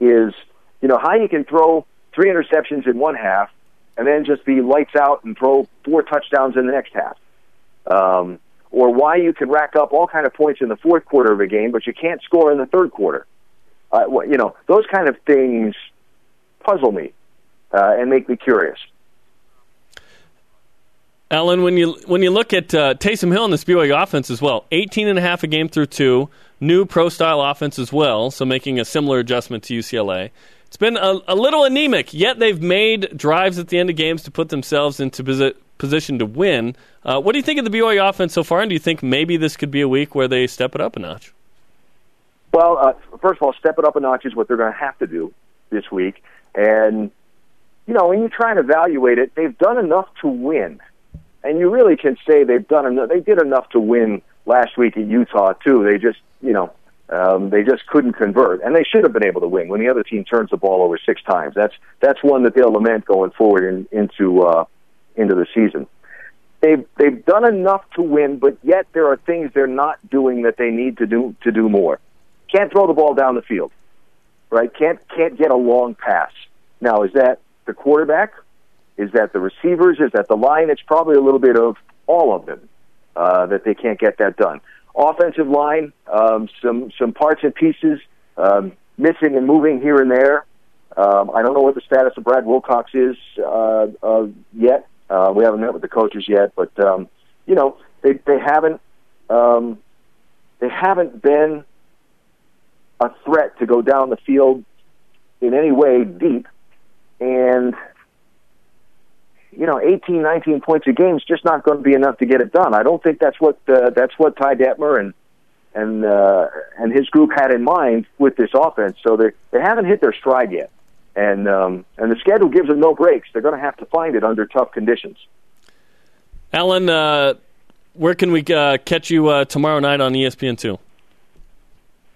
is, you know, how you can throw three interceptions in one half and then just be lights out and throw four touchdowns in the next half. Um, or why you can rack up all kind of points in the fourth quarter of a game, but you can't score in the third quarter. Uh, well, you know, those kind of things puzzle me uh, and make me curious. Alan, when you when you look at uh, Taysom Hill and this B Y U offense as well, eighteen and a half a game through two, new pro-style offense as well, so making a similar adjustment to U C L A. It's been a, a little anemic, yet they've made drives at the end of games to put themselves into posi- position to win. Uh, what do you think of the B Y U offense so far, and do you think maybe this could be a week where they step it up a notch? Well, uh, first of all, step it up a notch is what they're going to have to do this week. And, you know, when you try and evaluate it, they've done enough to win. And you really can say they've done enough. They did enough to win last week in Utah, too. They just, you know, um, they just couldn't convert. And they should have been able to win when the other team turns the ball over six times. That's that's one that they'll lament going forward in, into uh, into the season. They've, they've done enough to win, but yet there are things they're not doing that they need to do to do more. Can't throw the ball down the field, right? Can't can't get a long pass. Now, is that the quarterback? Is that the receivers? Is that the line? It's probably a little bit of all of them uh, that they can't get that done. Offensive line, um, some some parts and pieces um, missing and moving here and there. Um, I don't know what the status of Brad Wilcox is uh, uh, yet. Uh, we haven't met with the coaches yet, but um, you know they they haven't um, they haven't been a threat to go down the field in any way deep. And, you know, eighteen, nineteen points a game is just not going to be enough to get it done. I don't think that's what uh, that's what Ty Detmer and and uh, and his group had in mind with this offense. So they they haven't hit their stride yet. And um, and the schedule gives them no breaks. They're going to have to find it under tough conditions. Alan, uh, where can we uh, catch you uh, tomorrow night on E S P N two?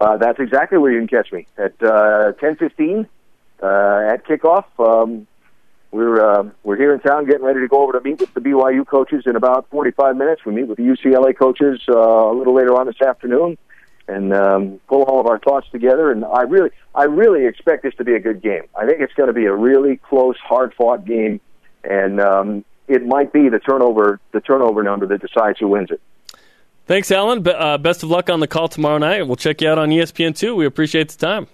Uh, that's exactly where you can catch me, at uh, ten fifteen uh, at kickoff. Um, we're uh, we're here in town getting ready to go over to meet with the B Y U coaches in about forty-five minutes. We meet with the U C L A coaches uh, a little later on this afternoon and um, pull all of our thoughts together. And I really I really expect this to be a good game. I think it's going to be a really close, hard-fought game, and um, it might be the turnover the turnover number that decides who wins it. Thanks, Alan. Be- uh, best of luck on the call tomorrow night. We'll check you out on E S P N two. We appreciate the time.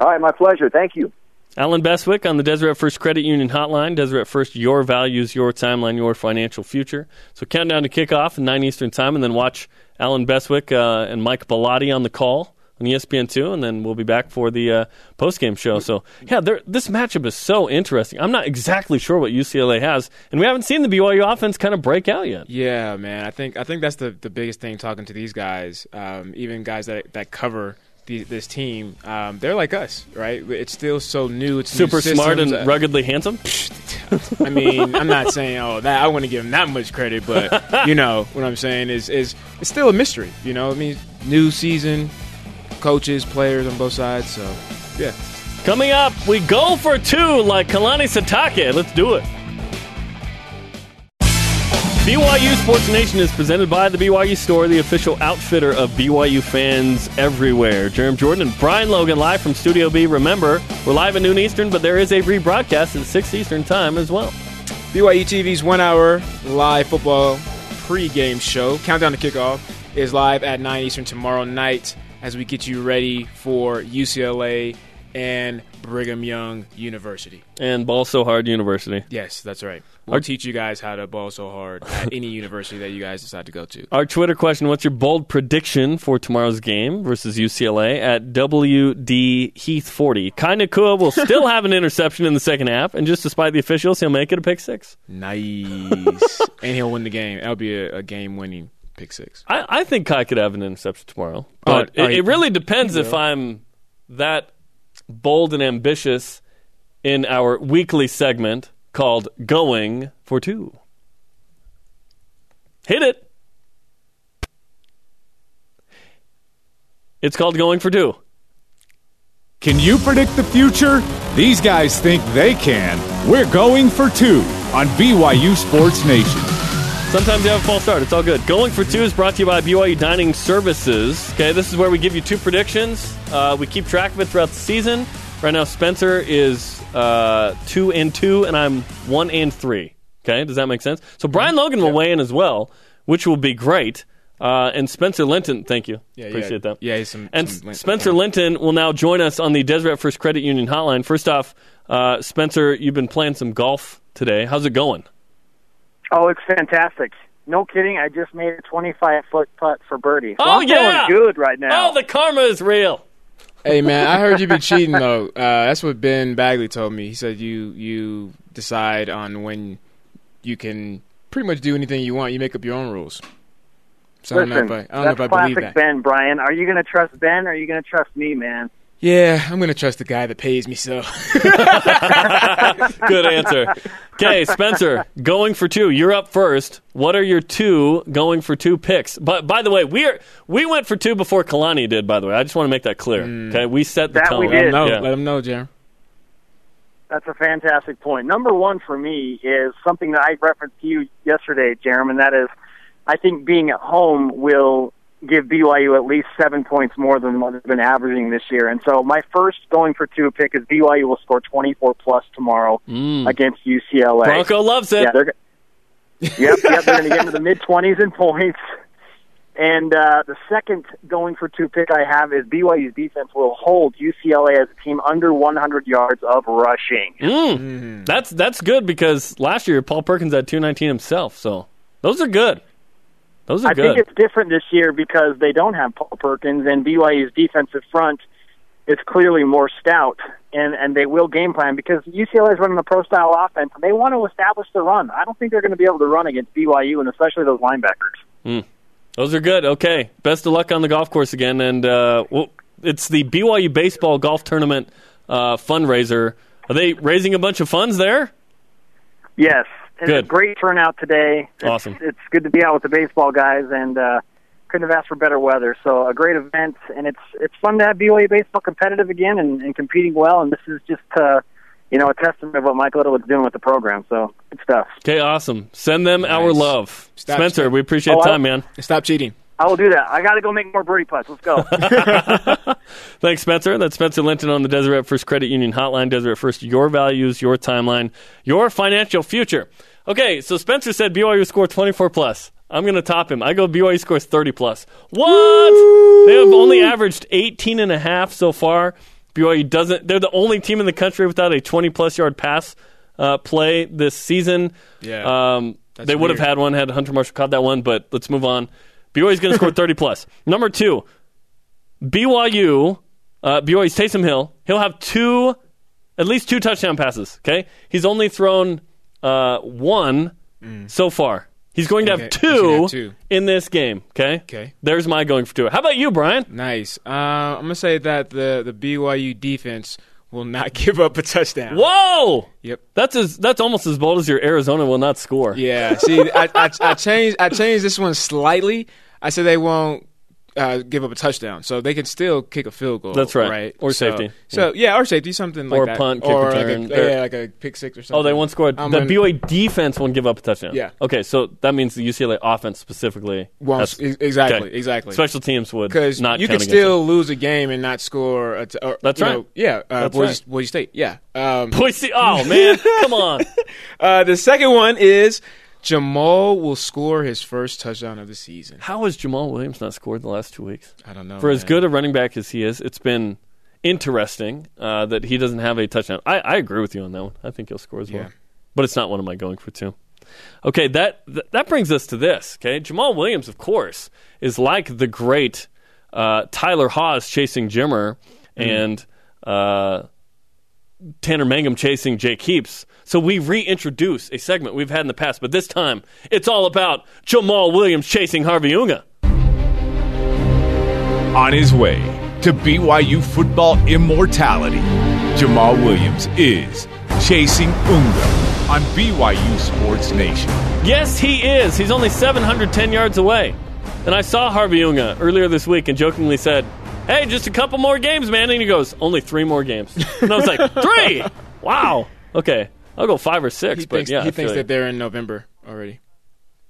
All right, my pleasure. Thank you. Alan Bestwick on the Deseret First Credit Union Hotline. Deseret First, your values, your timeline, your financial future. So countdown to kickoff at nine Eastern time, and then watch Alan Bestwick uh, and Mike Bellotti on the call on E S P N two, and then we'll be back for the uh, postgame show. So, yeah, this matchup is so interesting. I'm not exactly sure what U C L A has, and we haven't seen the B Y U offense kind of break out yet. Yeah, man. I think I think that's the, the biggest thing talking to these guys, um, even guys that that cover the, this team. Um, they're like us, right? It's still so new. It's super new smart and uh, ruggedly handsome? I mean, I'm not saying, oh, that I wouldn't give them that much credit, but, you know, what I'm saying is, is it's still a mystery. You know, I mean, new season, coaches, players on both sides, so yeah. Coming up, we go for two like Kalani Sitake. Let's do it. B Y U Sports Nation is presented by the B Y U Store, the official outfitter of B Y U fans everywhere. Jerem Jordan and Brian Logan live from Studio B. Remember, we're live at noon Eastern, but there is a rebroadcast at six Eastern time as well. B Y U T V's one-hour live football pregame show, Countdown to Kickoff, is live at nine Eastern tomorrow night, as we get you ready for U C L A and Brigham Young University. And Ball So Hard University. Yes, that's right. We'll Our, teach you guys how to ball so hard at any university that you guys decide to go to. Our Twitter question, what's your bold prediction for tomorrow's game versus U C L A at W D Heath forty? Kai Nakua will still have an interception in the second half, and just despite the officials, he'll make it a pick six. Nice. And he'll win the game. That'll be a, a game-winning pick six. I, I think Kai could have an interception tomorrow, but oh, it, it really depends if I'm that bold and ambitious in our weekly segment called Going for Two. Hit it. It's called Going for Two. Can you predict the future? These guys think they can. We're Going for Two on B Y U Sports Nation. Sometimes you have a false start. It's all good. Going for Two is brought to you by B Y U Dining Services. Okay, this is where we give you two predictions. Uh, we keep track of it throughout the season. Right now, Spencer is uh, two and two, and I'm one and three. Okay, does that make sense? So Brian Logan will yeah. weigh in as well, which will be great. Uh, and Spencer Linton, thank you. Yeah, Appreciate yeah. that. Yeah, he's some, and some Spencer Linton. Linton will now join us on the Deseret First Credit Union Hotline. First off, uh, Spencer, you've been playing some golf today. How's it going? Oh, it's fantastic. No kidding. I just made a twenty-five-foot putt for birdie. So oh, I'm yeah. feeling good right now. Oh, the karma is real. Hey, man, I heard you be cheating, though. Uh, that's what Ben Bagley told me. He said you you decide on when you can pretty much do anything you want. You make up your own rules. So Listen, I don't know if I, I, don't know if I believe that. That's classic Ben, Brian. Are you going to trust Ben or are you going to trust me, man? Yeah, I'm going to trust the guy that pays me, so. Good answer. Okay, Spencer, going for two. You're up first. What are your two going for two picks? But by the way, we are we went for two before Kalani did, by the way. I just want to make that clear. Mm. Okay, we set the that tone. We did. Let him know, yeah. Let him know, Jeremy. That's a fantastic point. Number one for me is something that I referenced to you yesterday, Jeremy, and that is I think being at home will give B Y U at least seven points more than what they've been averaging this year. And so my first going for two pick is B Y U will score twenty-four plus tomorrow mm. against U C L A. Bronco loves it. Yeah, they're, yep, yep, they're going to get into the mid-twenties in points. And uh, the second going for two pick I have is B Y U's defense will hold U C L A as a team under one hundred yards of rushing. Mm. Mm. That's that's good because last year Paul Perkins had two nineteen himself. So those are good. Those are I good. think it's different this year because they don't have Paul Perkins, and B Y U's defensive front is clearly more stout, and, and they will game plan because U C L A is running a pro-style offense, and they want to establish the run. I don't think they're going to be able to run against B Y U, and especially those linebackers. Mm. Those are good. Okay, best of luck on the golf course again. And uh, well, it's the B Y U Baseball Golf Tournament uh, fundraiser. Are they raising a bunch of funds there? Yes. It's good. A great turnout today. It's, awesome. It's good to be out with the baseball guys, and uh, couldn't have asked for better weather. So a great event, and it's it's fun to have B Y U baseball competitive again and, and competing well. And this is just uh, you know a testament of what Mike Little is doing with the program. So good stuff. Okay, awesome. Send them nice. our love, Stop Spencer. Cheating. We appreciate oh, the time, man. Stop cheating. I will do that. I got to go make more birdie putts. Let's go. Thanks, Spencer. That's Spencer Linton on the Deseret First Credit Union Hotline. Deseret First, your values, your timeline, your financial future. Okay, so Spencer said B Y U scored twenty-four plus. I'm going to top him. I go B Y U scores thirty plus. What? Woo! They have only averaged eighteen and a half so far. B Y U doesn't. They're the only team in the country without a twenty plus yard pass uh, play this season. Yeah. Um, they would have had one had Hunter Marshall caught that one, but let's move on. B Y U's going to score thirty plus. Number two, B Y U, uh, B Y U's Taysom Hill, he'll have two, at least two touchdown passes, okay? He's only thrown uh, one mm. so far. He's going to okay. have, two have two in this game, okay? Okay. There's my going for two. How about you, Brian? Nice. Uh, I'm going to say that the, the B Y U defense will not give up a touchdown. Whoa! Yep. That's as that's almost as bold as your Arizona will not score. Yeah. See, I, I I changed I changed this one slightly. I said they won't uh, give up a touchdown, so they can still kick a field goal. That's right. right? Or so, safety. So yeah. yeah, or safety, something like or that. Punt, kick or punt, kick return. Like a, yeah, like a pick six or something. Oh, they won't score. I'm the gonna, B Y U defense won't give up a touchdown. Yeah. Okay, so that means the U C L A offense specifically won't. Exactly. Okay. Exactly. Special teams would not. You could still lose a game and not score. A t- or, That's right. Know, yeah. Uh, Boise right. Boise State. Yeah. Um, Boise. Oh man, come on. Uh, the second one is. Jamal will score his first touchdown of the season. How has Jamal Williams not scored the last two weeks? I don't know. For man. as good a running back as he is, it's been interesting uh, that he doesn't have a touchdown. I, I agree with you on that one. I think he'll score as well. Yeah. But it's not one of my going for two. Okay, that th- that brings us to this. Okay, Jamal Williams, of course, is like the great uh, Tyler Hawes chasing Jimmer mm. and uh, Tanner Mangum chasing Jake Heaps. So we reintroduce a segment we've had in the past, but this time it's all about Jamal Williams chasing Harvey Unga. On his way to B Y U football immortality, Jamal Williams is chasing Unga on B Y U Sports Nation. Yes, he is. He's only seven hundred ten yards away. And I saw Harvey Unga earlier this week and jokingly said, hey, just a couple more games, man. And he goes, only three more games. And I was like, three? Wow. Okay. I'll go five or six, he but thinks, yeah. He thinks like... that they're in November already.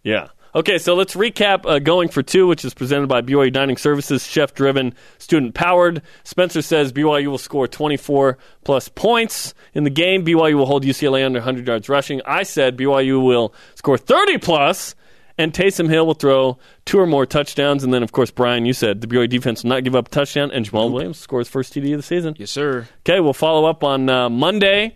Yeah. Okay, so let's recap uh, Going for Two, which is presented by B Y U Dining Services, chef-driven, student-powered. Spencer says B Y U will score twenty-four plus points in the game. B Y U will hold U C L A under one hundred yards rushing. I said B Y U will score thirty plus, and Taysom Hill will throw two or more touchdowns. And then, of course, Brian, you said the B Y U defense will not give up a touchdown, and Jamal nope. Williams scores first T D of the season. Yes, sir. Okay, we'll follow up on uh, Monday.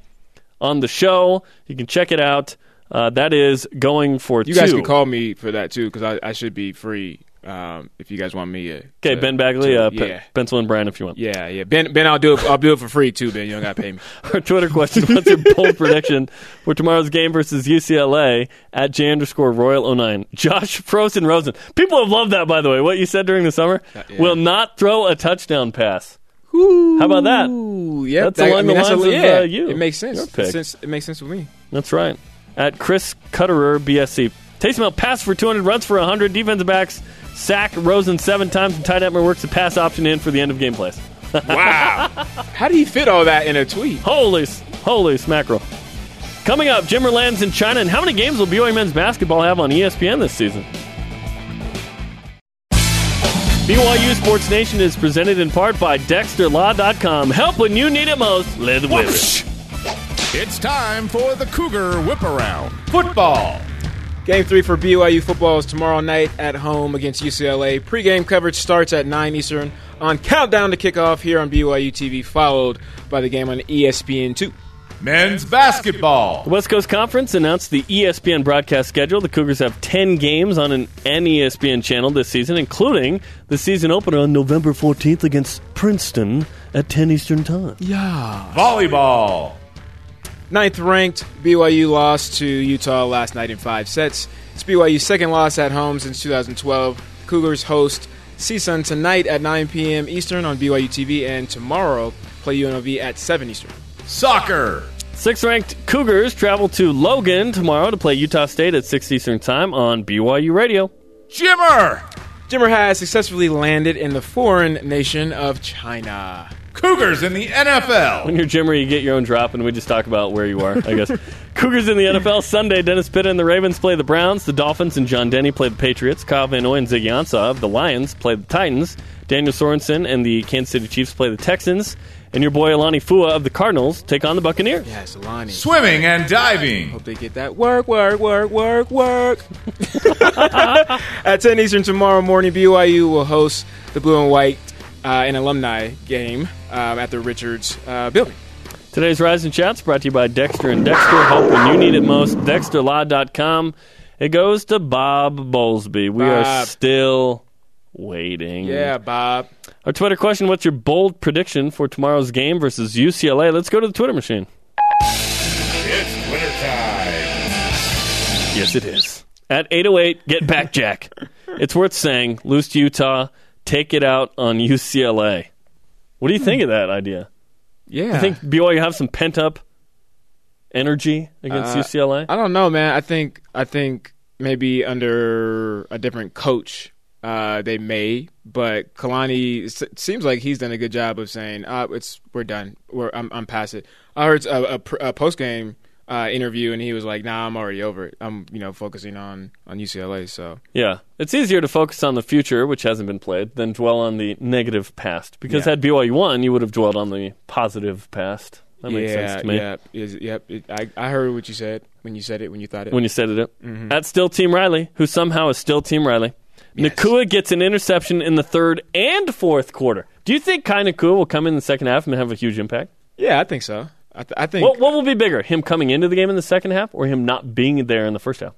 On the show, you can check it out. Uh, that is Going for Two. You guys can call me for that too, because I, I should be free Um, if you guys want me, uh, okay, uh, Ben Bagley, to, uh, yeah. pe- pencil in Brian if you want. Yeah, yeah, Ben, Ben, I'll do it. I'll do it for free too, Ben. You don't got to pay me. Our Twitter question: what's your bold prediction for tomorrow's game versus U C L A? At J underscore Royal oh nine. Josh Frozen Rosen. People have loved that, by the way. What you said during the summer uh, yeah. will not throw a touchdown pass. Ooh, how about that? Yep, that's that, along I mean, the lines a, of yeah, uh, you. It makes sense. sense. It makes sense with me. That's right. At Chris Cutterer B S C. Taysom Hill passed for two hundred, runs for one hundred, defensive backs sack Rosen seven times, and Ty Detmer works the pass option in for the end of game plays. Wow. How did he fit all that in a tweet? Holy, holy smackerel. Coming up, Jimmer lands in China, and how many games will B Y U men's basketball have on E S P N this season? B Y U Sports Nation is presented in part by Dexter Law dot com. Help when you need it most. Live with it. It's time for the Cougar Whip Around. Football. Game three for B Y U football is tomorrow night at home against U C L A. Pre-game coverage starts at nine Eastern on Countdown to Kickoff here on B Y U T V, followed by the game on E S P N two. Men's basketball. The West Coast Conference announced the E S P N broadcast schedule. The Cougars have ten games on an E S P N channel this season, including the season opener on November fourteenth against Princeton at ten Eastern time. Yeah. Volleyball. Ninth-ranked B Y U lost to Utah last night in five sets. It's B Y U's second loss at home since two thousand twelve. Cougars host C S U N tonight at nine p.m. Eastern on B Y U T V, and tomorrow play U N L V at seven Eastern. Soccer! Sixth-ranked Cougars travel to Logan tomorrow to play Utah State at six Eastern time on B Y U Radio. Jimmer! Jimmer has successfully landed in the foreign nation of China. Cougars in the N F L. When you're Jimmer, you get your own drop, and we just talk about where you are, I guess. Cougars in the N F L. Sunday, Dennis Pitta and the Ravens play the Browns. The Dolphins and John Denny play the Patriots. Kyle Vannoy and Ziggy Ansah of the Lions play the Titans. Daniel Sorensen and the Kansas City Chiefs play the Texans. And your boy Alani Fua of the Cardinals take on the Buccaneers. Yes, Alani. Swimming and diving. Hope they get that work, work, work, work, work. At ten Eastern tomorrow morning, B Y U will host the Blue and White Uh, an alumni game um, at the Richards uh, building. Today's Rise and Shouts brought to you by Dexter and Dexter. Help when you need it most. Dexter Law dot com. It goes to Bob Bowlesby. We Bob. are still waiting. Yeah, Bob. Our Twitter question: what's your bold prediction for tomorrow's game versus U C L A? Let's go to the Twitter machine. It's Twitter time. Yes, it is. At eight oh eight, get back, Jack. It's worth saying. Lose to Utah. Take it out on U C L A. What do you think of that idea? Yeah. I think B Y U have some pent-up energy against uh, U C L A? I don't know, man. I think I think maybe under a different coach uh, they may, but Kalani it seems like he's done a good job of saying, uh, it's we're done. We're I'm, I'm past it. I heard a, a, a post-game Uh, interview, and he was like, nah, I'm already over it. I'm, you know, focusing on, on U C L A, so. Yeah. It's easier to focus on the future, which hasn't been played, than dwell on the negative past. Because yeah. had B Y U won, you would have dwelled on the positive past. That makes yeah, sense to me. Yeah, yep. It, I, I heard what you said when you said it, when you thought it. When you said it. At mm-hmm. still Team Riley, who somehow is still Team Riley. Yes. Nakua gets an interception in the third and fourth quarter. Do you think Kai Nakua will come in the second half and have a huge impact? Yeah, I think so. I, th- I think what, what will be bigger, him coming into the game in the second half or him not being there in the first half?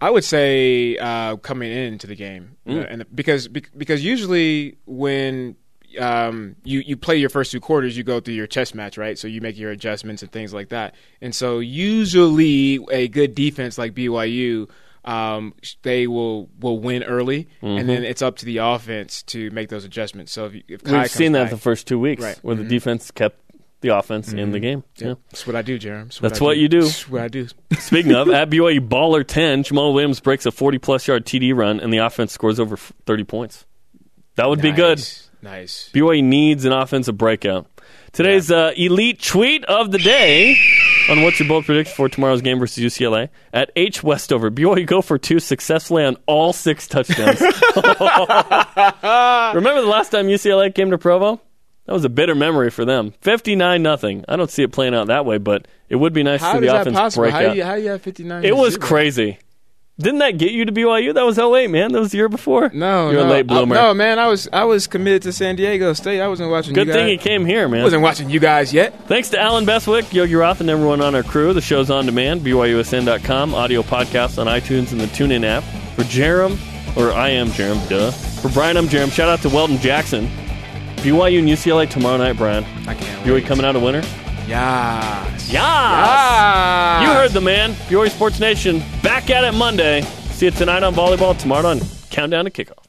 I would say uh, coming into the game, mm. you know, and the, because because usually when um, you you play your first two quarters, you go through your chess match, right? So you make your adjustments and things like that. And so usually a good defense like B Y U, um, they will will win early, mm-hmm. and then it's up to the offense to make those adjustments. So if, if Kai we've seen that back, the first two weeks, right. where mm-hmm. the defense kept. The offense mm-hmm. in the game. Yeah. Yeah. That's what I do, Jeremy. That's, That's what do. you do. That's what I do. Speaking of, at B Y U Baller ten, Jamal Williams breaks a forty-plus yard T D run, and the offense scores over thirty points. That would nice. be good. Nice. B Y U needs an offensive breakout. Today's yeah. uh, elite tweet of the day on what's your bold prediction for tomorrow's game versus U C L A. At H Westover, B Y U go for two successfully on all six touchdowns. Remember the last time U C L A came to Provo? That was a bitter memory for them. fifty-nine nothing. I don't see it playing out that way, but it would be nice how to see the offense possible? break how out. Do you, how do you have fifty-nine? It was crazy. Didn't that get you to B Y U? That was oh eight, man. That was the year before. No, You're no. a late bloomer. I, no, man. I was I was committed to San Diego State. I wasn't watching Good you guys. Good thing he came here, man. I wasn't watching you guys yet. Thanks to Alan Bestwick, Yogi Roth, and everyone on our crew. The show's on demand, B Y U S N dot com, audio podcasts on iTunes and the TuneIn app. For Jerem, Or I am Jerem, duh. For Brian, I'm Jerem. Shout out to Weldon Jackson. B Y U and U C L A tomorrow night, Brian. I can't wait. B Y U coming out a winner? Yes. Yes. Yes. You heard the man. B Y U Sports Nation back at it Monday. See you tonight on volleyball, tomorrow on Countdown to Kickoff.